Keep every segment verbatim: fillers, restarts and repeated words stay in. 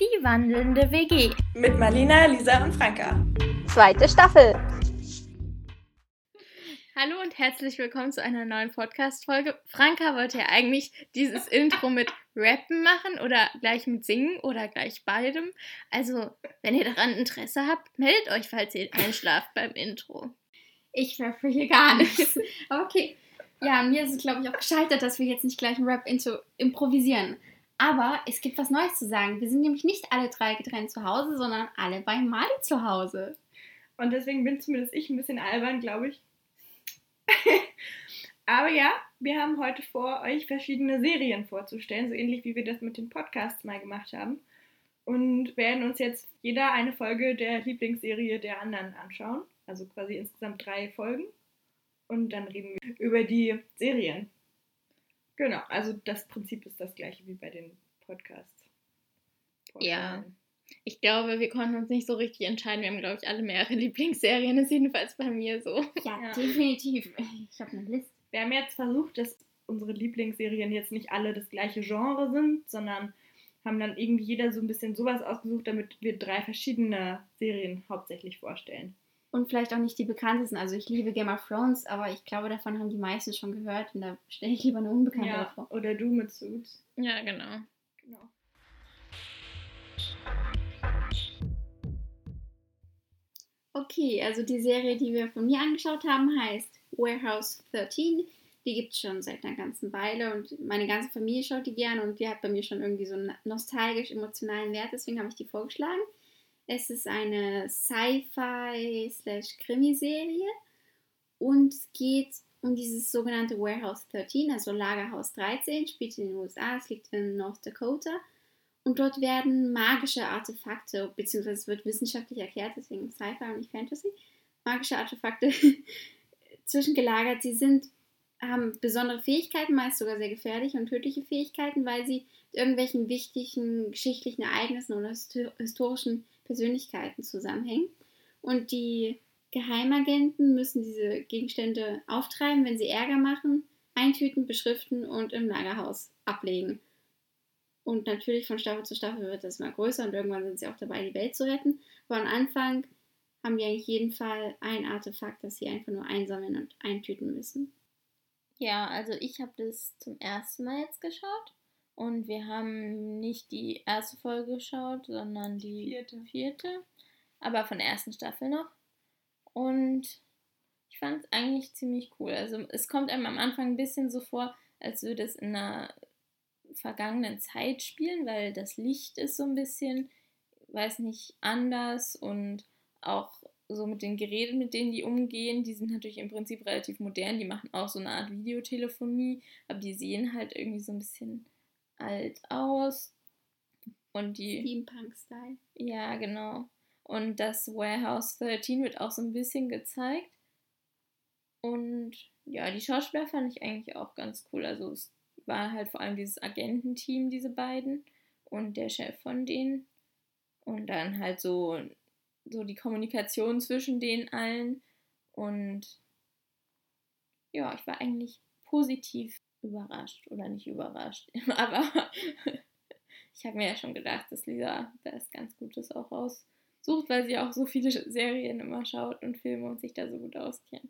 Die wandelnde W G. Mit Marlina, Lisa und Franka. Zweite Staffel. Hallo und herzlich willkommen zu einer neuen Podcast-Folge. Franka wollte ja eigentlich dieses Intro mit Rappen machen oder gleich mit Singen oder gleich beidem. Also, wenn ihr daran Interesse habt, meldet euch, falls ihr einschlaft beim Intro. Ich rappe hier gar nichts. Okay. Ja, mir ist es, glaube ich, auch gescheitert, dass wir jetzt nicht gleich ein Rap-Intro improvisieren. Aber es gibt was Neues zu sagen. Wir sind nämlich nicht alle drei getrennt zu Hause, sondern alle bei Mali zu Hause. Und deswegen bin zumindest ich ein bisschen albern, glaube ich. Aber ja, wir haben heute vor, euch verschiedene Serien vorzustellen, so ähnlich wie wir das mit den Podcasts mal gemacht haben. Und werden uns jetzt jeder eine Folge der Lieblingsserie der anderen anschauen. Also quasi insgesamt drei Folgen. Und dann reden wir über die Serien. Genau, also das Prinzip ist das gleiche wie bei den Podcasts. Podcast. Ja, ich glaube, wir konnten uns nicht so richtig entscheiden. Wir haben, glaube ich, alle mehrere Lieblingsserien. Das ist jedenfalls bei mir so. Ja, ja. Definitiv. Ich habe eine Liste. Wir haben jetzt versucht, dass unsere Lieblingsserien jetzt nicht alle das gleiche Genre sind, sondern haben dann irgendwie jeder so ein bisschen sowas ausgesucht, damit wir drei verschiedene Serien hauptsächlich vorstellen. Und vielleicht auch nicht die bekanntesten. Also ich liebe Game of Thrones, aber ich glaube, davon haben die meisten schon gehört. Und da stelle ich lieber eine Unbekannte ja, vor. Oder du mit Suits. Ja, genau. genau. Okay, also die Serie, die wir von mir angeschaut haben, heißt Warehouse dreizehn. Die gibt es schon seit einer ganzen Weile und meine ganze Familie schaut die gern. Und die hat bei mir schon irgendwie so einen nostalgisch-emotionalen Wert. Deswegen habe ich die vorgeschlagen. Es ist eine Sci-Fi-Slash-Krimiserie und es geht um dieses sogenannte Warehouse dreizehn, also Lagerhaus dreizehn, spielt in den U S A, es liegt in North Dakota und dort werden magische Artefakte, beziehungsweise es wird wissenschaftlich erklärt, deswegen Sci-Fi und nicht Fantasy, magische Artefakte zwischengelagert. Sie sind, haben besondere Fähigkeiten, meist sogar sehr gefährliche und tödliche Fähigkeiten, weil sie mit irgendwelchen wichtigen geschichtlichen Ereignissen oder historischen Persönlichkeiten zusammenhängen und die Geheimagenten müssen diese Gegenstände auftreiben, wenn sie Ärger machen, eintüten, beschriften und im Lagerhaus ablegen. Und natürlich von Staffel zu Staffel wird das immer größer und irgendwann sind sie auch dabei, die Welt zu retten. Aber am Anfang haben die eigentlich jeden Fall ein Artefakt, das sie einfach nur einsammeln und eintüten müssen. Ja, also ich habe das zum ersten Mal jetzt geschaut. Und wir haben nicht die erste Folge geschaut, sondern die vierte. vierte, aber von der ersten Staffel noch. Und ich fand es eigentlich ziemlich cool. Also es kommt einem am Anfang ein bisschen so vor, als würde es in einer vergangenen Zeit spielen, weil das Licht ist so ein bisschen, weiß nicht, anders. Und auch so mit den Geräten, mit denen die umgehen, die sind natürlich im Prinzip relativ modern. Die machen auch so eine Art Videotelefonie, aber die sehen halt irgendwie so ein bisschen alt aus und die Steampunk-Style. Ja, genau. Und das Warehouse dreizehn wird auch so ein bisschen gezeigt. Und ja, die Schauspieler fand ich eigentlich auch ganz cool. Also es war halt vor allem dieses Agententeam, diese beiden und der Chef von denen. Und dann halt so, so die Kommunikation zwischen denen allen. Und ja, ich war eigentlich positiv überrascht oder nicht überrascht, aber ich habe mir ja schon gedacht, dass Lisa das ganz Gutes auch raussucht, weil sie auch so viele Serien immer schaut und Filme und sich da so gut auskennt.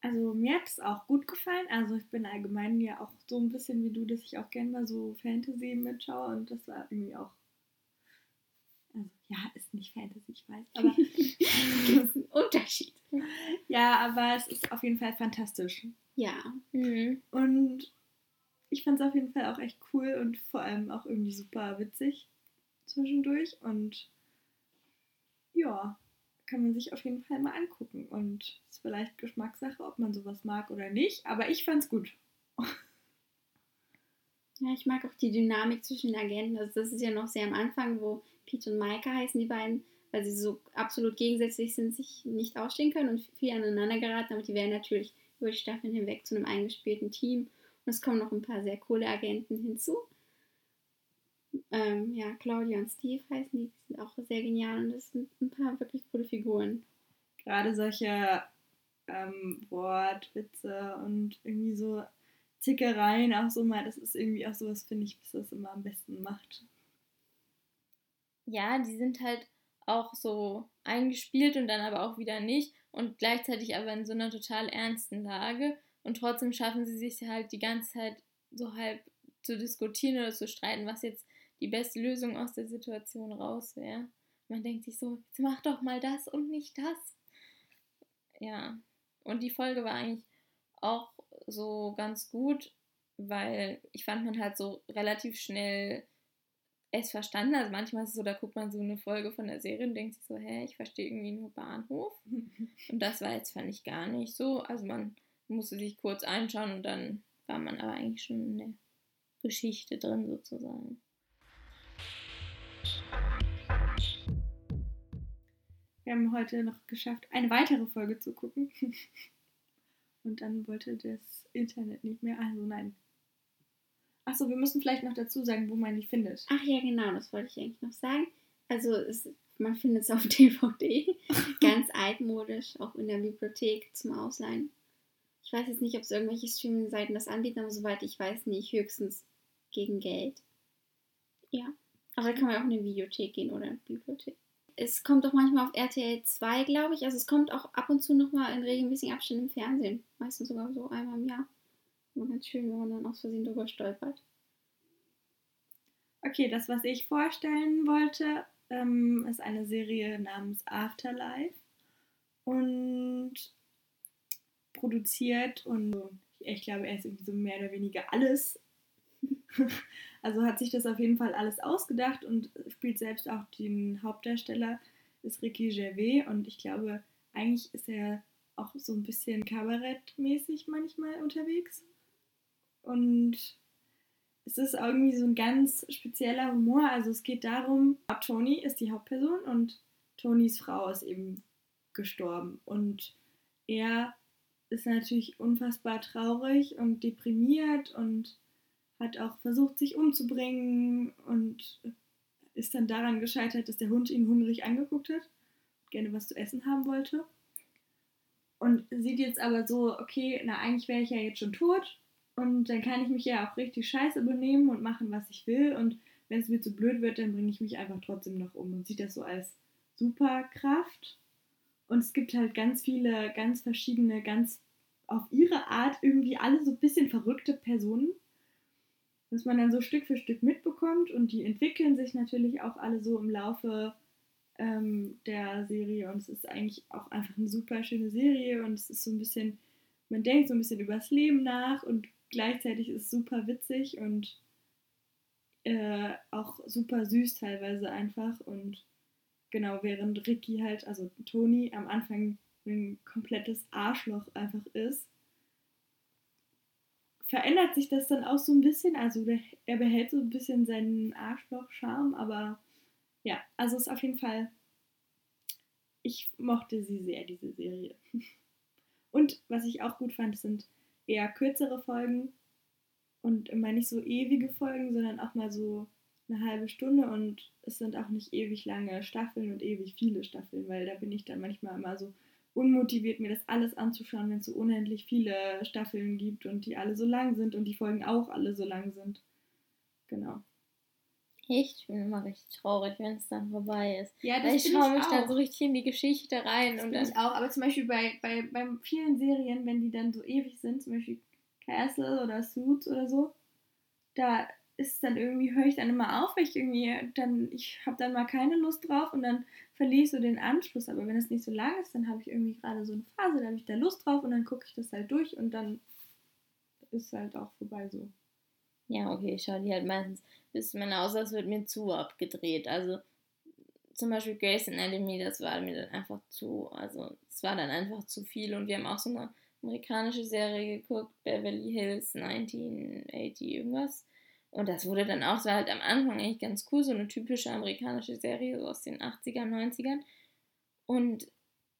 Also mir hat es auch gut gefallen, also ich bin allgemein ja auch so ein bisschen wie du, dass ich auch gerne mal so Fantasy mitschaue und das war irgendwie auch, also ja, ist nicht Fantasy, ich weiß, aber das ist ein Unterschied. Ja, aber es ist auf jeden Fall fantastisch. Ja. Mhm. Und ich fand es auf jeden Fall auch echt cool und vor allem auch irgendwie super witzig zwischendurch. Und ja, kann man sich auf jeden Fall mal angucken. Und ist vielleicht Geschmackssache, ob man sowas mag oder nicht. Aber ich fand's gut. Ja, ich mag auch die Dynamik zwischen den Agenten. Also das ist ja noch sehr am Anfang, wo Pete und Maika heißen die beiden, weil sie so absolut gegensätzlich sind, sich nicht ausstehen können und viel aneinander geraten. Aber die werden natürlich über die Staffeln hinweg zu einem eingespielten Team. Und es kommen noch ein paar sehr coole Agenten hinzu. Ähm, ja, Claudia und Steve heißen die, die sind auch sehr genial und das sind ein paar wirklich coole Figuren. Gerade solche ähm, Wortwitze und irgendwie so Zickereien auch so mal, das ist irgendwie auch sowas, finde ich, was das immer am besten macht. ja, die sind halt auch so eingespielt und dann aber auch wieder nicht und gleichzeitig aber in so einer total ernsten Lage und trotzdem schaffen sie sich halt die ganze Zeit so halb zu diskutieren oder zu streiten, was jetzt die beste Lösung aus der Situation raus wäre. Man denkt sich so, jetzt mach doch mal das und nicht das. Ja, und die Folge war eigentlich auch so ganz gut, weil ich fand, man hat so relativ schnell es verstanden. Also manchmal ist es so, da guckt man so eine Folge von der Serie und denkt sich so, hä, ich verstehe irgendwie nur Bahnhof. Und das war jetzt, fand ich, gar nicht so. Also man musste sich kurz einschauen und dann war man aber eigentlich schon in der Geschichte drin sozusagen. Wir haben heute noch geschafft, eine weitere Folge zu gucken. Und dann wollte das Internet nicht mehr. Also nein. Achso, wir müssen vielleicht noch dazu sagen, wo man die findet. Ach ja, genau, das wollte ich eigentlich noch sagen. Also es, man findet es auf D V D. Ganz altmodisch, auch in der Bibliothek zum Ausleihen. Ich weiß jetzt nicht, ob es irgendwelche Streaming-Seiten das anbieten, aber soweit ich weiß nicht. Höchstens gegen Geld. Ja, aber da kann man auch in eine Videothek gehen oder in die Bibliothek. Es kommt auch manchmal auf R T L zwei, glaube ich. Also es kommt auch ab und zu nochmal in regelmäßigen Abständen im Fernsehen. Meistens sogar so einmal im Jahr. Immer ganz schön, wenn man dann aus Versehen drüber stolpert. Okay, das, was ich vorstellen wollte, ähm, ist eine Serie namens Afterlife. Und produziert und ich glaube, er ist irgendwie so mehr oder weniger alles. Also hat sich das auf jeden Fall alles ausgedacht und spielt selbst auch den Hauptdarsteller, ist Ricky Gervais, und ich glaube, eigentlich ist er auch so ein bisschen kabarettmäßig manchmal unterwegs und es ist irgendwie so ein ganz spezieller Humor. Also es geht darum, Tony ist die Hauptperson und Tonys Frau ist eben gestorben und er ist natürlich unfassbar traurig und deprimiert und hat auch versucht, sich umzubringen und ist dann daran gescheitert, dass der Hund ihn hungrig angeguckt hat, gerne was zu essen haben wollte. Und sieht jetzt aber so, okay, na eigentlich wäre ich ja jetzt schon tot und dann kann ich mich ja auch richtig scheiße benehmen und machen, was ich will. Und wenn es mir zu blöd wird, dann bringe ich mich einfach trotzdem noch um und sieht das so als Superkraft. Und es gibt halt ganz viele, ganz verschiedene, ganz auf ihre Art irgendwie alle so ein bisschen verrückte Personen, dass man dann so Stück für Stück mitbekommt und die entwickeln sich natürlich auch alle so im Laufe ähm, der Serie und es ist eigentlich auch einfach eine super schöne Serie und es ist so ein bisschen, man denkt so ein bisschen übers Leben nach und gleichzeitig ist es super witzig und äh, auch super süß teilweise einfach und genau, während Ricky halt, also Tony, am Anfang ein komplettes Arschloch einfach ist, verändert sich das dann auch so ein bisschen, also er behält so ein bisschen seinen Arschloch-Charme, aber ja, also ist auf jeden Fall, ich mochte sie sehr, diese Serie. Und was ich auch gut fand, sind eher kürzere Folgen und immer nicht so ewige Folgen, sondern auch mal so eine halbe Stunde und es sind auch nicht ewig lange Staffeln und ewig viele Staffeln, weil da bin ich dann manchmal immer so unmotiviert, mir das alles anzuschauen, wenn es so unendlich viele Staffeln gibt und die alle so lang sind und die Folgen auch alle so lang sind. Genau. Echt? Ich bin immer richtig traurig, wenn es dann vorbei ist. Ja, das Weil ich schaue mich auch. Dann so richtig in die Geschichte rein. Das und dann ich auch, aber zum Beispiel bei, bei, bei vielen Serien, wenn die dann so ewig sind, zum Beispiel Castle oder Suits oder so, da ist dann irgendwie, höre ich dann immer auf, weil ich irgendwie dann, ich habe dann mal keine Lust drauf und dann verliere ich so den Anschluss. Aber wenn es nicht so lang ist, dann habe ich irgendwie gerade so eine Phase, da habe ich da Lust drauf und dann gucke ich das halt durch und dann ist halt auch vorbei so. Ja, okay, ich schaue die halt meistens, bis man außer es wird mir zu abgedreht. Also zum Beispiel Grey's Anatomy, das war mir dann einfach zu, also es war dann einfach zu viel und wir haben auch so eine amerikanische Serie geguckt, Beverly Hills neunzehnhundertachtzig irgendwas. Und das wurde dann auch, das war halt am Anfang eigentlich ganz cool, so eine typische amerikanische Serie so aus den achtzigern, neunzigern und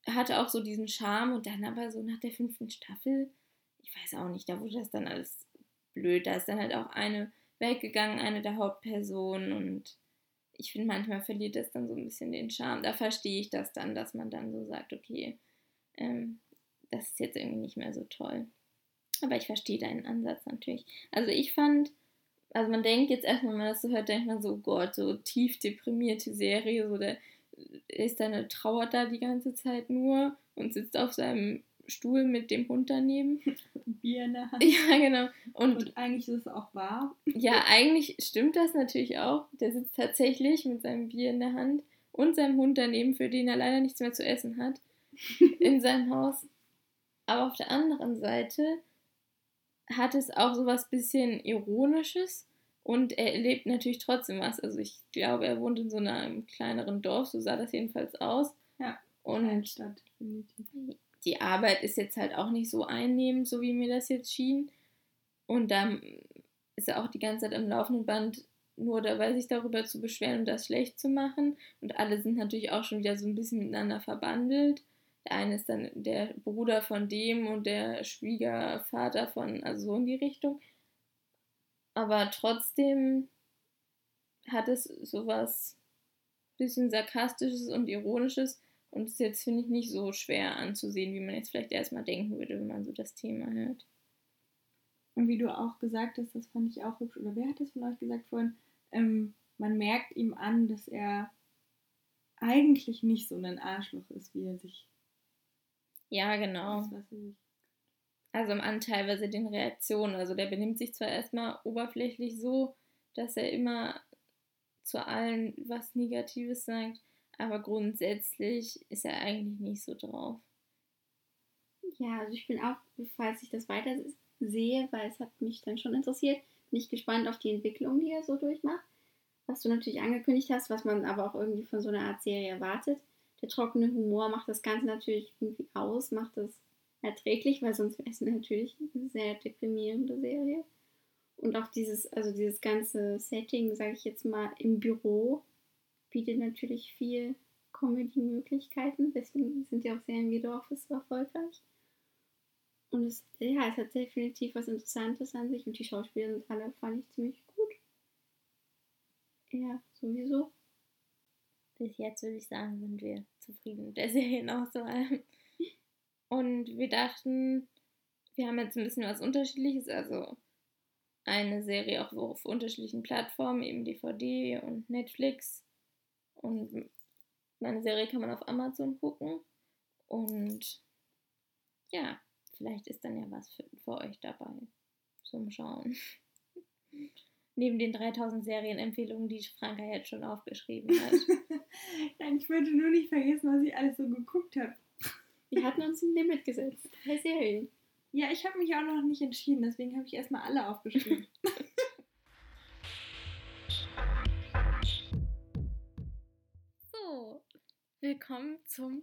hatte auch so diesen Charme und dann aber so nach der fünften Staffel, ich weiß auch nicht, da wurde das dann alles blöd, da ist dann halt auch eine weggegangen, eine der Hauptpersonen und ich finde, manchmal verliert das dann so ein bisschen den Charme, da verstehe ich das dann, dass man dann so sagt, okay, ähm, das ist jetzt irgendwie nicht mehr so toll, aber ich verstehe deinen Ansatz natürlich, also ich fand also man denkt jetzt erstmal, wenn man das so hört, denkt man so, oh Gott, so tief deprimierte Serie, so der ist dann eine Trauer da die ganze Zeit nur und sitzt auf seinem Stuhl mit dem Hund daneben. Bier in der Hand. Ja, genau. Und, und eigentlich ist es auch wahr. Ja, eigentlich stimmt das natürlich auch. Der sitzt tatsächlich mit seinem Bier in der Hand und seinem Hund daneben, für den er leider nichts mehr zu essen hat, in seinem Haus. Aber auf der anderen Seite hat es auch sowas bisschen Ironisches und er erlebt natürlich trotzdem was. Also ich glaube, er wohnt in so einem kleineren Dorf, so sah das jedenfalls aus. Ja, Kleinstadt, definitiv. Die Arbeit ist jetzt halt auch nicht so einnehmend, so wie mir das jetzt schien. Und dann ist er auch die ganze Zeit am laufenden Band nur dabei, sich darüber zu beschweren und das schlecht zu machen. Und alle sind natürlich auch schon wieder so ein bisschen miteinander verbandelt. Der eine ist dann der Bruder von dem und der Schwiegervater von, also so in die Richtung. Aber trotzdem hat es sowas ein bisschen Sarkastisches und Ironisches. Und es ist jetzt, finde ich, nicht so schwer anzusehen, wie man jetzt vielleicht erstmal denken würde, wenn man so das Thema hört. Und wie du auch gesagt hast, das fand ich auch hübsch, oder wer hat das von euch gesagt vorhin, ähm, man merkt ihm an, dass er eigentlich nicht so ein Arschloch ist, wie er sich... Ja, genau. Was, was ich... Also im An teilweise den Reaktionen. Also der benimmt sich zwar erstmal oberflächlich so, dass er immer zu allen was Negatives sagt, aber grundsätzlich ist er eigentlich nicht so drauf. Ja, also ich bin auch, falls ich das weiter sehe, weil es hat mich dann schon interessiert, bin ich gespannt auf die Entwicklung, die er so durchmacht. Was du natürlich angekündigt hast, was man aber auch irgendwie von so einer Art Serie erwartet. Der trockene Humor macht das Ganze natürlich irgendwie aus, macht das erträglich, weil sonst wäre es natürlich eine sehr deprimierende Serie. Und auch dieses, also dieses ganze Setting, sage ich jetzt mal, im Büro, bietet natürlich viel Comedy-Möglichkeiten, deswegen sind ja auch Serien wie The Office so erfolgreich. Und es, ja, es hat definitiv was Interessantes an sich und die Schauspieler sind alle, fand ich, ziemlich gut. Ja, sowieso. Bis jetzt würde ich sagen, sind wir zufrieden mit der Serienauswahl. Und wir dachten, wir haben jetzt ein bisschen was Unterschiedliches, also eine Serie auch auf unterschiedlichen Plattformen, eben D V D und Netflix. Und meine Serie kann man auf Amazon gucken. Und ja, vielleicht ist dann ja was für, für euch dabei zum Schauen. Neben den dreitausend Serienempfehlungen, die Franka jetzt schon aufgeschrieben hat. Nein, ich würde nur nicht vergessen, was ich alles so geguckt habe. Wir hatten uns ein Limit gesetzt. Drei Serien. Ja, ich habe mich auch noch nicht entschieden, deswegen habe ich erstmal alle aufgeschrieben. Willkommen zum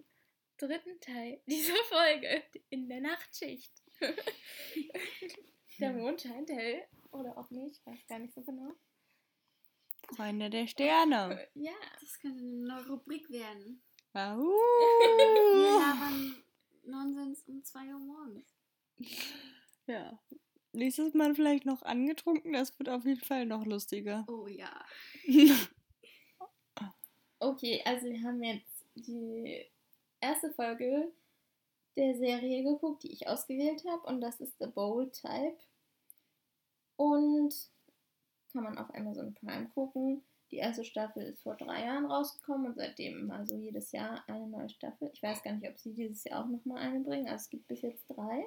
dritten Teil dieser Folge in der Nachtschicht. Der Mond scheint hell oder auch nicht, ich weiß gar nicht so genau. Freunde der Sterne. Ja, das könnte eine neue Rubrik werden. Wahoo! Wir labern Nonsens um zwei Uhr morgens. Ja, nächstes Mal vielleicht noch angetrunken, das wird auf jeden Fall noch lustiger. Oh ja. Okay, also wir haben jetzt die erste Folge der Serie geguckt, die ich ausgewählt habe. Und das ist The Bold Type. Und kann man auf Amazon Prime gucken. Die erste Staffel ist vor drei Jahren rausgekommen und seitdem also jedes Jahr eine neue Staffel. Ich weiß gar nicht, ob sie dieses Jahr auch nochmal eine bringen. Also es gibt bis jetzt drei.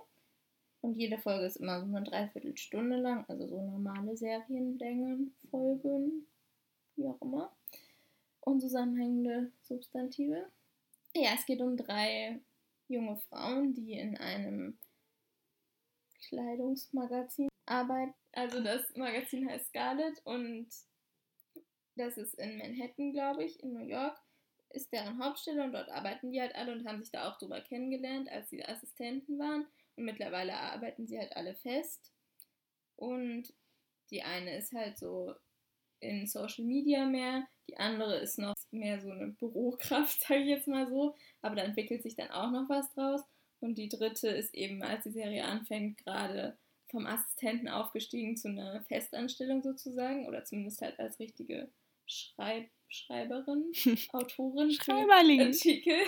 Und jede Folge ist immer so eine Dreiviertelstunde lang. Also so normale Serienlängen, Folgen, wie auch immer. Unzusammenhängende Substantive. Ja, es geht um drei junge Frauen, die in einem Kleidungsmagazin arbeiten. Also das Magazin heißt Scarlet und das ist in Manhattan, glaube ich, in New York, ist deren Hauptstelle und dort arbeiten die halt alle und haben sich da auch drüber kennengelernt, als sie Assistenten waren und mittlerweile arbeiten sie halt alle fest und die eine ist halt so in Social Media mehr, die andere ist noch mehr so eine Bürokraft, sage ich jetzt mal so, aber da entwickelt sich dann auch noch was draus und die dritte ist eben, als die Serie anfängt, gerade vom Assistenten aufgestiegen zu einer Festanstellung sozusagen oder zumindest halt als richtige Schreib- Schreiberin, Autorin Schreiberling. Artikel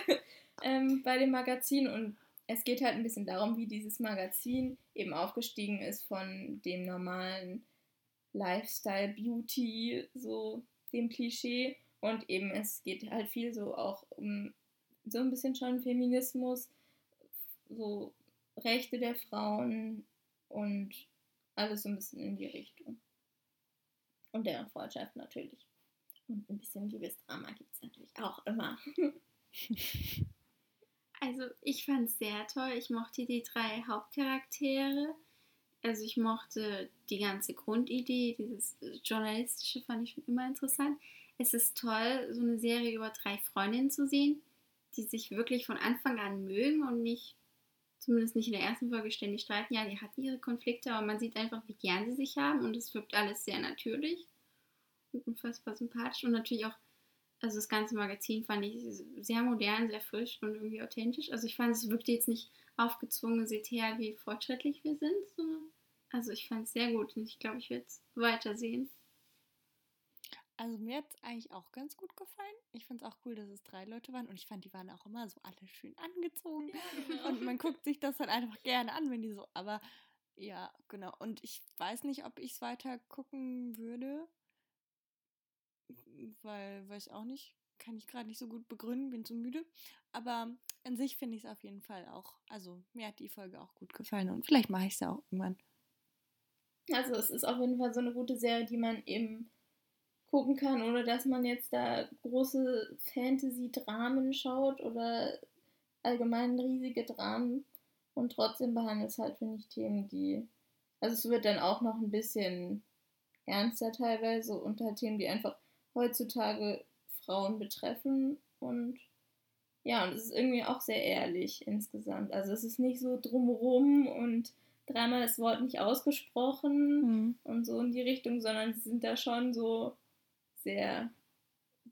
ähm, bei dem Magazin und es geht halt ein bisschen darum, wie dieses Magazin eben aufgestiegen ist von dem normalen Lifestyle, Beauty, so dem Klischee. Und eben, es geht halt viel so auch um so ein bisschen schon Feminismus, so Rechte der Frauen und alles so ein bisschen in die Richtung. Und deren Freundschaft natürlich. Und ein bisschen Liebesdrama gibt es natürlich auch immer. Also ich fand es sehr toll. Ich mochte die drei Hauptcharaktere. Also ich mochte die ganze Grundidee, dieses Journalistische fand ich schon immer interessant. Es ist toll, so eine Serie über drei Freundinnen zu sehen, die sich wirklich von Anfang an mögen und nicht, zumindest nicht in der ersten Folge, ständig streiten. Ja, die hatten ihre Konflikte, aber man sieht einfach, wie gern sie sich haben und es wirkt alles sehr natürlich und unfassbar sympathisch. Und natürlich auch, also das ganze Magazin fand ich sehr modern, sehr frisch und irgendwie authentisch. Also ich fand, es wirkte jetzt nicht aufgezwungen, seht her, wie fortschrittlich wir sind, sondern also ich fand es sehr gut und ich glaube, ich werde es weitersehen. Also mir hat es eigentlich auch ganz gut gefallen. Ich fand es auch cool, dass es drei Leute waren und ich fand, die waren auch immer so alle schön angezogen. Ja, genau. Und man guckt sich das dann einfach gerne an, wenn die so, aber ja, genau. Und ich weiß nicht, ob ich es weiter gucken würde, weil, weiß ich auch nicht, kann ich gerade nicht so gut begründen, bin zu müde, aber an sich finde ich es auf jeden Fall auch, also mir hat die Folge auch gut gefallen und vielleicht mache ich es ja auch irgendwann. Also es ist auf jeden Fall so eine gute Serie, die man eben gucken kann, ohne dass man jetzt da große Fantasy-Dramen schaut oder allgemein riesige Dramen, und trotzdem behandelt es halt, finde ich, Themen, die, also es wird dann auch noch ein bisschen ernster teilweise unter Themen, die einfach heutzutage Frauen betreffen, und ja, und es ist irgendwie auch sehr ehrlich insgesamt, also es ist nicht so drumrum und dreimal das Wort nicht ausgesprochen mhm. und so in die Richtung, sondern sie sind da schon so sehr,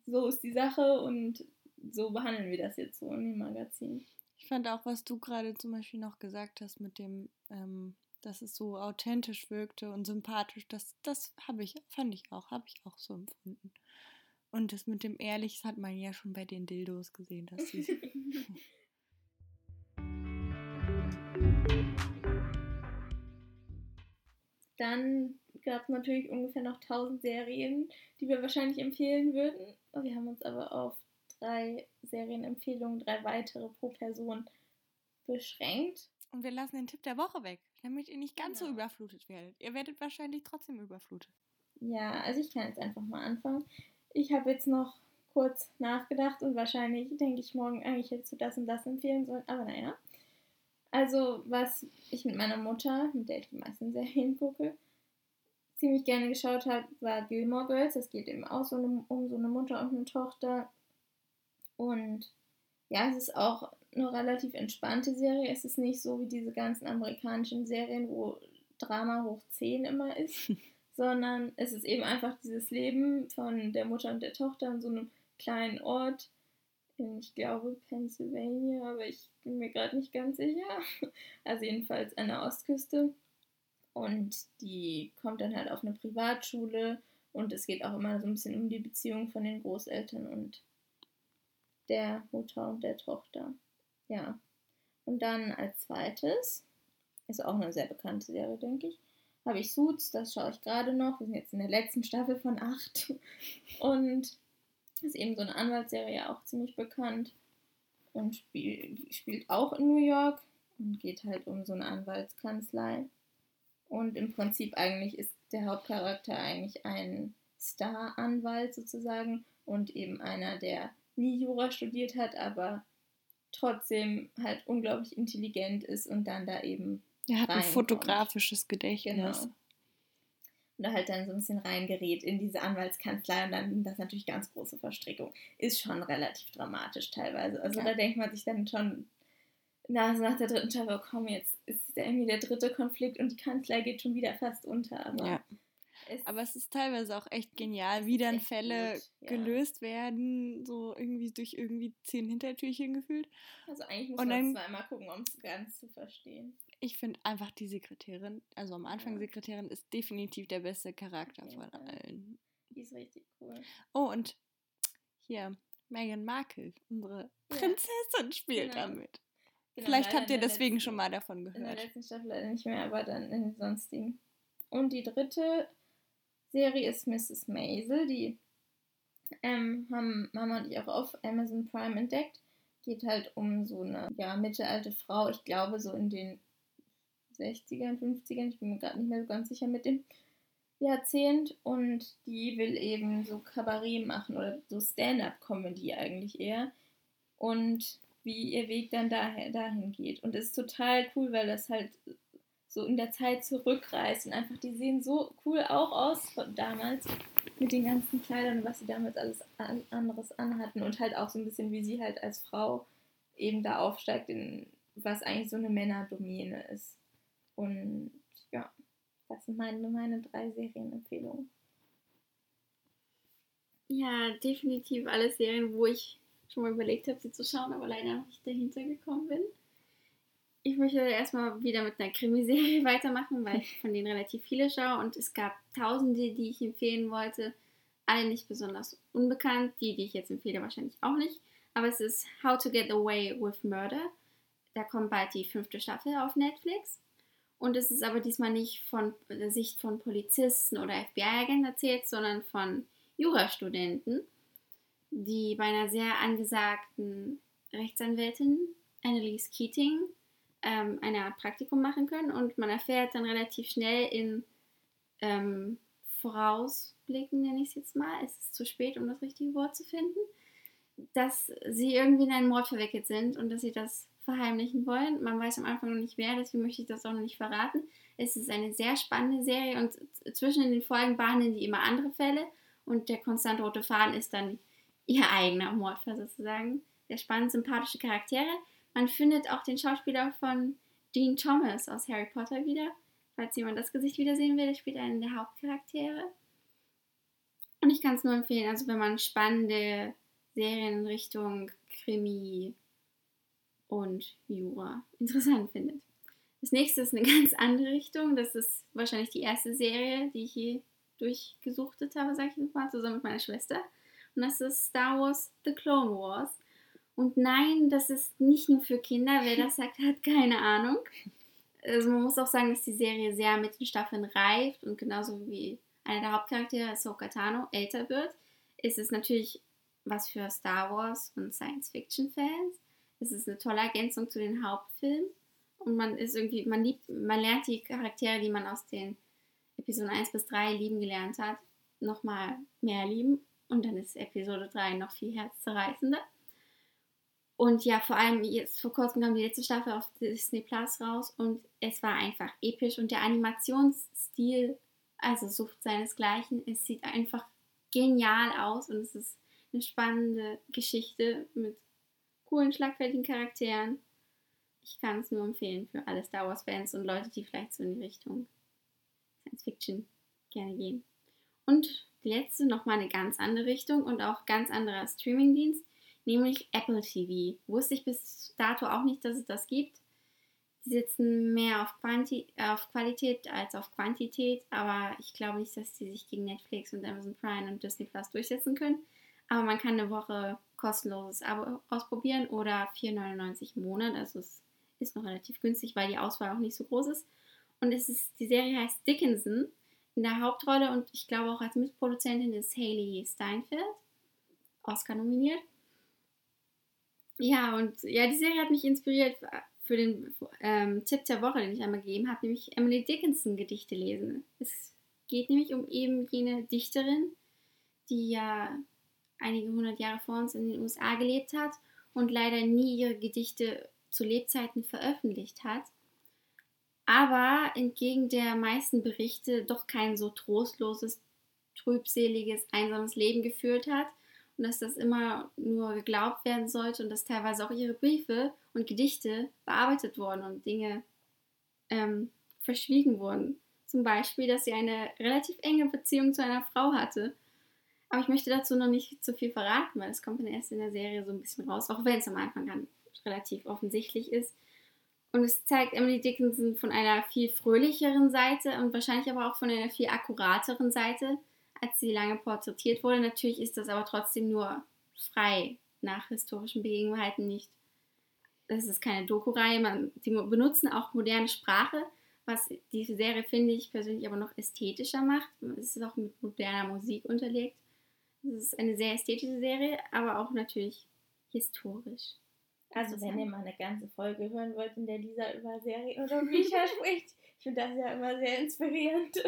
so ist die Sache und so behandeln wir das jetzt so in dem Magazin. Ich fand auch, was du gerade zum Beispiel noch gesagt hast mit dem, ähm, dass es so authentisch wirkte und sympathisch, das, das habe ich, fand ich auch, habe ich auch so empfunden. Und das mit dem Ehrlich, das hat man ja schon bei den Dildos gesehen, dass sie Dann gab es natürlich ungefähr noch tausend Serien, die wir wahrscheinlich empfehlen würden. Wir haben uns aber auf drei Serienempfehlungen, drei weitere pro Person beschränkt. Und wir lassen den Tipp der Woche weg, damit ihr nicht ganz genau so überflutet werdet. Ihr werdet wahrscheinlich trotzdem überflutet. Ja, also ich kann jetzt einfach mal anfangen. Ich habe jetzt noch kurz nachgedacht und wahrscheinlich denke ich morgen, eigentlich hättest du das und das empfehlen sollen, aber naja. Also, was ich mit meiner Mutter, mit der ich die meisten Serien gucke, ziemlich gerne geschaut habe, war Gilmore Girls. Das geht eben auch so eine, um so eine Mutter und eine Tochter. Und ja, es ist auch eine relativ entspannte Serie. Es ist nicht so wie diese ganzen amerikanischen Serien, wo Drama hoch zehn immer ist, sondern es ist eben einfach dieses Leben von der Mutter und der Tochter in so einem kleinen Ort. Ich glaube Pennsylvania, aber ich bin mir gerade nicht ganz sicher. Also jedenfalls an der Ostküste. Und die kommt dann halt auf eine Privatschule. Und es geht auch immer so ein bisschen um die Beziehung von den Großeltern und der Mutter und der Tochter. Ja. Und dann als zweites, ist auch eine sehr bekannte Serie, denke ich, habe ich Suits, das schaue ich gerade noch. Wir sind jetzt in der letzten Staffel von acht. Und ist eben so eine Anwaltsserie, auch ziemlich bekannt, und spiel, spielt auch in New York und geht halt um so eine Anwaltskanzlei. Und im Prinzip eigentlich ist der Hauptcharakter eigentlich ein Star-Anwalt sozusagen und eben einer, der nie Jura studiert hat, aber trotzdem halt unglaublich intelligent ist und dann da eben er hat reinkommt. Ein fotografisches Gedächtnis. Genau. Und halt dann so ein bisschen reingerät in diese Anwaltskanzlei und dann das natürlich ganz große Verstrickung. Ist schon relativ dramatisch teilweise. Also ja, da denkt man sich dann schon, na, also nach der dritten Staffel, komm, jetzt ist da irgendwie der dritte Konflikt und die Kanzlei geht schon wieder fast unter. Aber, ja. es, aber es ist teilweise auch echt genial, wie dann Fälle gut, ja. gelöst werden, so irgendwie durch irgendwie zehn Hintertürchen gefühlt. Also eigentlich muss und man zweimal gucken, um es ganz zu verstehen. Ich finde einfach die Sekretärin, also am Anfang ja. Sekretärin, ist definitiv der beste Charakter ja. von allen. Die ist richtig cool. Oh, und hier, Meghan Markle, unsere Prinzessin, ja. spielt genau. damit. Genau, vielleicht habt ihr deswegen letzten, schon mal davon gehört. In der letzten Staffel leider nicht mehr, aber dann in den sonstigen. Und die dritte Serie ist Misses Maisel. Die ähm, haben Mama und ich auch auf Amazon Prime entdeckt. Geht halt um so eine ja, mittelalte Frau, ich glaube so in den sechzigern, fünfzigern, ich bin mir gerade nicht mehr so ganz sicher mit dem Jahrzehnt. Und die will eben so Kabarett machen oder so Stand-up-Comedy eigentlich eher. Und wie ihr Weg dann daher, dahin geht. Und es ist total cool, weil das halt so in der Zeit zurückreist und einfach, die sehen so cool auch aus von damals mit den ganzen Kleidern und was sie damals alles an, anderes anhatten und halt auch so ein bisschen, wie sie halt als Frau eben da aufsteigt, in, was eigentlich so eine Männerdomäne ist. Und ja, das sind meine, meine drei Serienempfehlungen. Ja, definitiv alle Serien, wo ich schon mal überlegt habe, sie zu schauen, aber leider noch nicht dahinter gekommen bin. Ich möchte erstmal wieder mit einer Krimiserie weitermachen, weil ich von denen relativ viele schaue und es gab tausende, die ich empfehlen wollte, alle nicht besonders unbekannt, die, die ich jetzt empfehle, wahrscheinlich auch nicht, aber es ist How to Get Away with Murder, da kommt bald die fünfte Staffel auf Netflix und es ist aber diesmal nicht von der Sicht von Polizisten oder F B I-Agenten erzählt, sondern von Jurastudenten, die bei einer sehr angesagten Rechtsanwältin, Annalise Keating, ähm, eine Art Praktikum machen können. Und man erfährt dann relativ schnell in ähm, Vorausblicken, nenne ich es jetzt mal, es ist zu spät, um das richtige Wort zu finden, dass sie irgendwie in einen Mord verwickelt sind und dass sie das verheimlichen wollen. Man weiß am Anfang noch nicht wer, deswegen möchte ich das auch noch nicht verraten. Es ist eine sehr spannende Serie und zwischen den Folgen behandeln die immer andere Fälle und der konstant rote Faden ist dann ihr eigener Mordfall sozusagen. Sehr spannend, sympathische Charaktere. Man findet auch den Schauspieler von Dean Thomas aus Harry Potter wieder. Falls jemand das Gesicht wiedersehen will, der spielt einen der Hauptcharaktere. Und ich kann es nur empfehlen, also wenn man spannende Serien in Richtung Krimi und Jura interessant findet. Das nächste ist eine ganz andere Richtung. Das ist wahrscheinlich die erste Serie, die ich je durchgesuchtet habe, sage ich mal, zusammen mit meiner Schwester. Und das ist Star Wars The Clone Wars. Und nein, das ist nicht nur für Kinder. Wer das sagt, hat keine Ahnung. Also man muss auch sagen, dass die Serie sehr mit den Staffeln reift. Und genauso wie einer der Hauptcharaktere, Ahsoka Tano, älter wird, ist es natürlich was für Star Wars und Science-Fiction-Fans. Es ist eine tolle Ergänzung zu den Hauptfilmen. Und man ist irgendwie, man liebt, man lernt die Charaktere, die man aus den Episoden eins bis drei lieben gelernt hat, nochmal mehr lieben. Und dann ist Episode drei noch viel herzzerreißender. Und ja, vor allem jetzt vor kurzem kam die letzte Staffel auf Disney Plus raus und es war einfach episch. Und der Animationsstil, also sucht seinesgleichen, es sieht einfach genial aus und es ist eine spannende Geschichte mit coolen, schlagfertigen Charakteren. Ich kann es nur empfehlen für alle Star Wars-Fans und Leute, die vielleicht so in die Richtung Science-Fiction gerne gehen. Und die letzte nochmal eine ganz andere Richtung und auch ganz anderer Streamingdienst, nämlich Apple T V. Wusste ich bis dato auch nicht, dass es das gibt. Die setzen mehr auf, Quanti- auf Qualität als auf Quantität, aber ich glaube nicht, dass die sich gegen Netflix und Amazon Prime und Disney Plus durchsetzen können. Aber man kann eine Woche kostenloses Abo ausprobieren oder vier neunundneunzig im Monat, also es ist noch relativ günstig, weil die Auswahl auch nicht so groß ist. Und es ist, die Serie heißt Dickinson. In der Hauptrolle und ich glaube auch als Mitproduzentin ist Hayley Steinfeld, Oscar nominiert. Ja, und ja, die Serie hat mich inspiriert für den ähm, Tipp der Woche, den ich einmal gegeben habe, nämlich Emily Dickinson Gedichte lesen. Es geht nämlich um eben jene Dichterin, die ja einige hundert Jahre vor uns in den U S A gelebt hat und leider nie ihre Gedichte zu Lebzeiten veröffentlicht hat. Aber entgegen der meisten Berichte doch kein so trostloses, trübseliges, einsames Leben geführt hat und dass das immer nur geglaubt werden sollte und dass teilweise auch ihre Briefe und Gedichte bearbeitet wurden und Dinge ähm, verschwiegen wurden. Zum Beispiel, dass sie eine relativ enge Beziehung zu einer Frau hatte. Aber ich möchte dazu noch nicht zu viel verraten, weil das kommt dann erst in der Serie so ein bisschen raus, auch wenn es am Anfang relativ offensichtlich ist. Und es zeigt Emily Dickinson von einer viel fröhlicheren Seite und wahrscheinlich aber auch von einer viel akkurateren Seite, als sie lange porträtiert wurde. Natürlich ist das aber trotzdem nur frei nach historischen Begebenheiten nicht. Das ist keine Doku-Reihe. Man, die benutzen auch moderne Sprache, was diese Serie, finde ich persönlich, aber noch ästhetischer macht. Es ist auch mit moderner Musik unterlegt. Es ist eine sehr ästhetische Serie, aber auch natürlich historisch. Also wenn ihr mal eine ganze Folge hören wollt, in der Lisa über Serien oder Bücher spricht, ich finde das ja immer sehr inspirierend.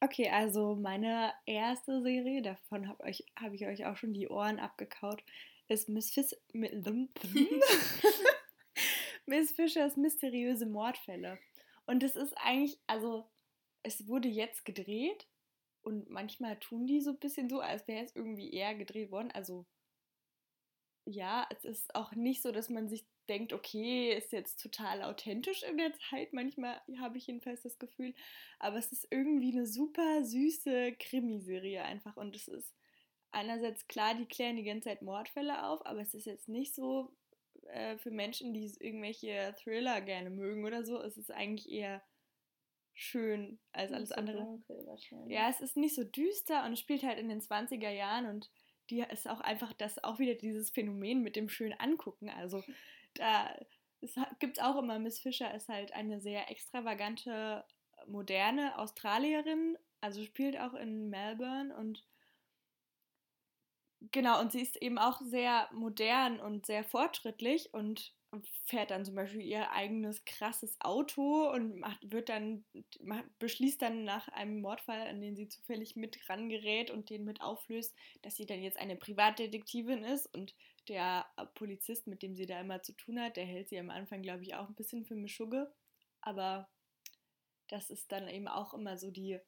Okay, also meine erste Serie, davon habe euch, hab ich euch auch schon die Ohren abgekaut, ist Miss Fis- Miss Fischers mysteriöse Mordfälle. Und es ist eigentlich, also es wurde jetzt gedreht und manchmal tun die so ein bisschen so, als wäre es irgendwie eher gedreht worden. Also ja, es ist auch nicht so, dass man sich denkt, okay, ist jetzt total authentisch in der Zeit. Manchmal habe ich jedenfalls das Gefühl. Aber es ist irgendwie eine super süße Krimiserie einfach. Und es ist einerseits klar, die klären die ganze Zeit Mordfälle auf, aber es ist jetzt nicht so äh, für Menschen, die irgendwelche Thriller gerne mögen oder so. Es ist eigentlich eher schön als alles andere. Dunkel wahrscheinlich. Ja, es ist nicht so düster und es spielt halt in den zwanziger Jahren und die ist auch einfach, das auch wieder dieses Phänomen mit dem schönen Angucken. Also da gibt es auch immer, Miss Fisher ist halt eine sehr extravagante, moderne Australierin, also spielt auch in Melbourne und genau, und sie ist eben auch sehr modern und sehr fortschrittlich und fährt dann zum Beispiel ihr eigenes krasses Auto und macht, wird dann, macht, beschließt dann nach einem Mordfall, an den sie zufällig mit rangerät und den mit auflöst, dass sie dann jetzt eine Privatdetektivin ist und der Polizist, mit dem sie da immer zu tun hat, der hält sie am Anfang, glaube ich, auch ein bisschen für Mischugge, aber das ist dann eben auch immer so, die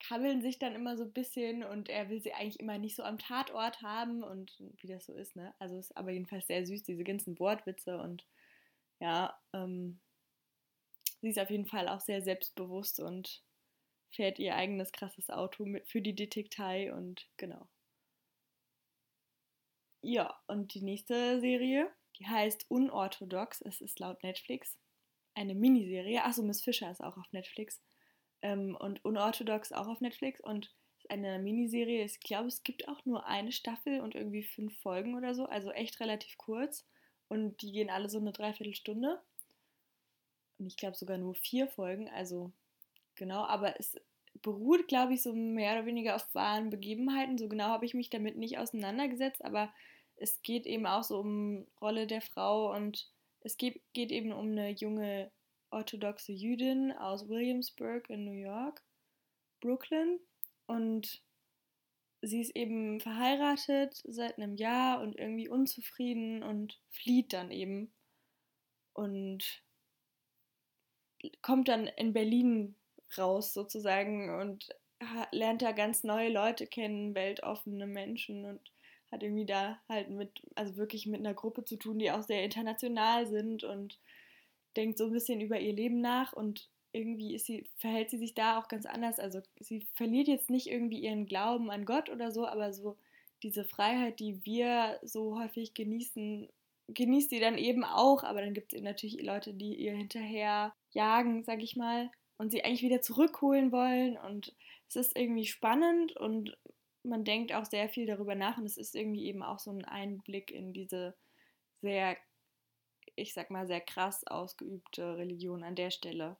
krabbeln sich dann immer so ein bisschen und er will sie eigentlich immer nicht so am Tatort haben und wie das so ist, ne? Also ist aber jedenfalls sehr süß, diese ganzen Wortwitze und ja, ähm, sie ist auf jeden Fall auch sehr selbstbewusst und fährt ihr eigenes krasses Auto mit für die Detektei und genau. Ja, und die nächste Serie, die heißt Unorthodox, es ist laut Netflix eine Miniserie, achso, Miss Fisher ist auch auf Netflix. Und Unorthodox auch auf Netflix und ist eine Miniserie, ich glaube, es gibt auch nur eine Staffel und irgendwie fünf Folgen oder so, also echt relativ kurz und die gehen alle so eine Dreiviertelstunde und ich glaube sogar nur vier Folgen, also genau, aber es beruht, glaube ich, so mehr oder weniger auf wahren Begebenheiten, so genau habe ich mich damit nicht auseinandergesetzt, aber es geht eben auch so um die Rolle der Frau und es geht, geht eben um eine junge orthodoxe Jüdin aus Williamsburg in New York, Brooklyn, und sie ist eben verheiratet seit einem Jahr und irgendwie unzufrieden und flieht dann eben und kommt dann in Berlin raus sozusagen und lernt da ganz neue Leute kennen, weltoffene Menschen und hat irgendwie da halt mit, also wirklich mit einer Gruppe zu tun, die auch sehr international sind und denkt so ein bisschen über ihr Leben nach und irgendwie ist sie, verhält sie sich da auch ganz anders. Also sie verliert jetzt nicht irgendwie ihren Glauben an Gott oder so, aber so diese Freiheit, die wir so häufig genießen, genießt sie dann eben auch. Aber dann gibt es eben natürlich Leute, die ihr hinterher jagen, sag ich mal, und sie eigentlich wieder zurückholen wollen. Und es ist irgendwie spannend und man denkt auch sehr viel darüber nach. Und es ist irgendwie eben auch so ein Einblick in diese sehr, ich sag mal, sehr krass ausgeübte Religion an der Stelle.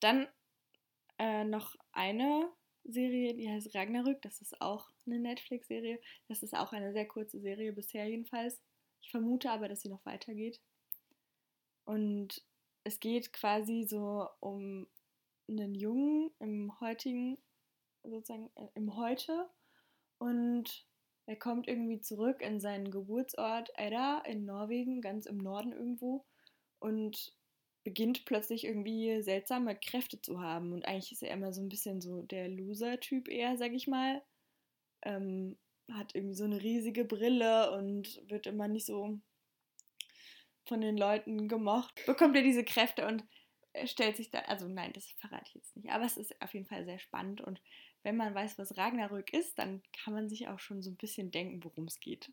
Dann äh, noch eine Serie, die heißt Ragnarök. Das ist auch eine Netflix-Serie. Das ist auch eine sehr kurze Serie, bisher jedenfalls. Ich vermute aber, dass sie noch weitergeht. Und es geht quasi so um einen Jungen im heutigen, sozusagen äh, im Heute und er kommt irgendwie zurück in seinen Geburtsort Edda in Norwegen, ganz im Norden irgendwo, und beginnt plötzlich irgendwie seltsame Kräfte zu haben. Und eigentlich ist er immer so ein bisschen so der Loser-Typ eher, sag ich mal. Ähm, hat irgendwie so eine riesige Brille und wird immer nicht so von den Leuten gemocht. Bekommt er diese Kräfte und stellt sich da, also nein, das verrate ich jetzt nicht, aber es ist auf jeden Fall sehr spannend und wenn man weiß, was Ragnarök ist, dann kann man sich auch schon so ein bisschen denken, worum es geht.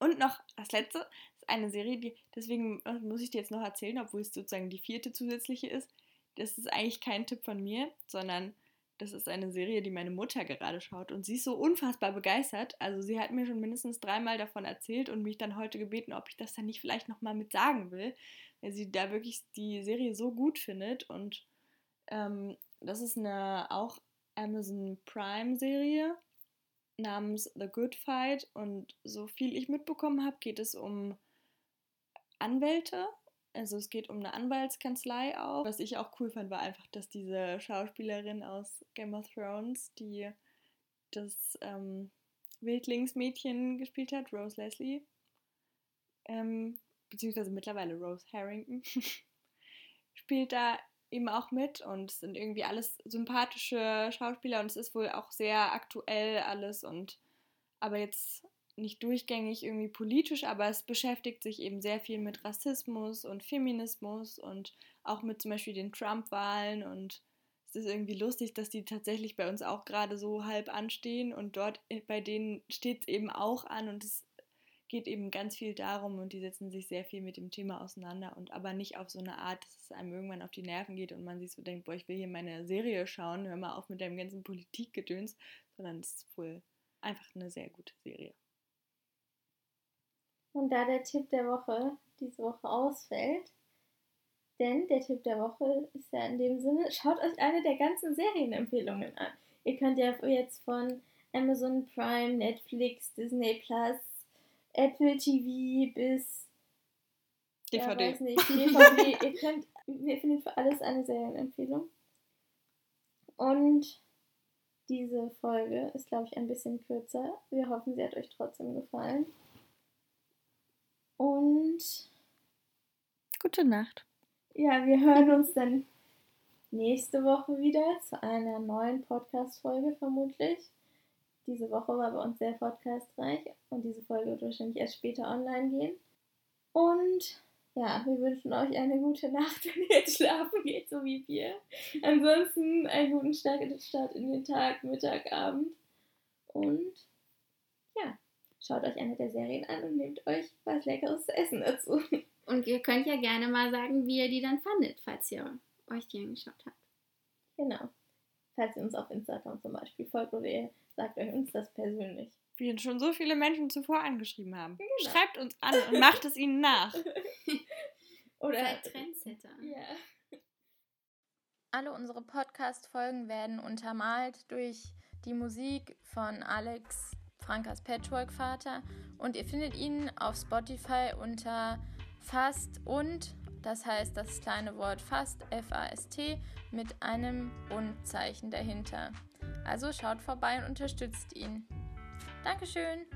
Und noch das letzte, ist eine Serie, die, deswegen muss ich dir jetzt noch erzählen, obwohl es sozusagen die vierte zusätzliche ist, das ist eigentlich kein Tipp von mir, sondern Das ist eine Serie, die meine Mutter gerade schaut und sie ist so unfassbar begeistert. Also sie hat mir schon mindestens dreimal davon erzählt und mich dann heute gebeten, ob ich das dann nicht vielleicht nochmal mit sagen will, weil sie da wirklich die Serie so gut findet. Und ähm, das ist eine auch Amazon Prime Serie namens The Good Fight und so viel ich mitbekommen habe, geht es um Anwälte. Also es geht um eine Anwaltskanzlei auch. Was ich auch cool fand, war einfach, dass diese Schauspielerin aus Game of Thrones, die das ähm, Wildlingsmädchen gespielt hat, Rose Leslie, ähm, beziehungsweise mittlerweile Rose Harrington, spielt da eben auch mit. Und es sind irgendwie alles sympathische Schauspieler und es ist wohl auch sehr aktuell alles. Und aber jetzt nicht durchgängig irgendwie politisch, aber es beschäftigt sich eben sehr viel mit Rassismus und Feminismus und auch mit zum Beispiel den Trump-Wahlen und es ist irgendwie lustig, dass die tatsächlich bei uns auch gerade so halb anstehen und dort bei denen steht es eben auch an und es geht eben ganz viel darum und die setzen sich sehr viel mit dem Thema auseinander und aber nicht auf so eine Art, dass es einem irgendwann auf die Nerven geht und man sich so denkt, boah, ich will hier meine Serie schauen, hör mal auf mit deinem ganzen Politikgedöns, sondern es ist wohl einfach eine sehr gute Serie. Und da der Tipp der Woche diese Woche ausfällt, denn der Tipp der Woche ist ja in dem Sinne, schaut euch eine der ganzen Serienempfehlungen an. Ihr könnt ja jetzt von Amazon Prime, Netflix, Disney Plus, Apple T V bis D V D. Ja, weiß nicht, D V D. Ihr könnt, wir finden für alles eine Serienempfehlung. Und diese Folge ist, glaube ich, ein bisschen kürzer. Wir hoffen, sie hat euch trotzdem gefallen. Und gute Nacht. Ja, wir hören uns dann nächste Woche wieder zu einer neuen Podcast-Folge vermutlich. Diese Woche war bei uns sehr podcastreich und diese Folge wird wahrscheinlich erst später online gehen. Und ja, wir wünschen euch eine gute Nacht, wenn ihr jetzt schlafen geht, so wie wir. Ansonsten einen guten Start in den Tag, Mittag, Abend. Und ja. Schaut euch eine der Serien an und nehmt euch was Leckeres zu essen dazu. Und ihr könnt ja gerne mal sagen, wie ihr die dann fandet, falls ihr euch die angeschaut habt. Genau. Falls ihr uns auf Instagram zum Beispiel folgt oder ihr sagt euch uns das persönlich. Wie uns schon so viele Menschen zuvor angeschrieben haben. Genau. Schreibt uns an und macht es ihnen nach. Oder seid Trendsetter. Ja. Alle unsere Podcast-Folgen werden untermalt durch die Musik von Alex Frankas Patchwork-Vater und ihr findet ihn auf Spotify unter FAST und, das heißt das kleine Wort FAST, F A S T, mit einem Und-Zeichen dahinter. Also schaut vorbei und unterstützt ihn. Dankeschön!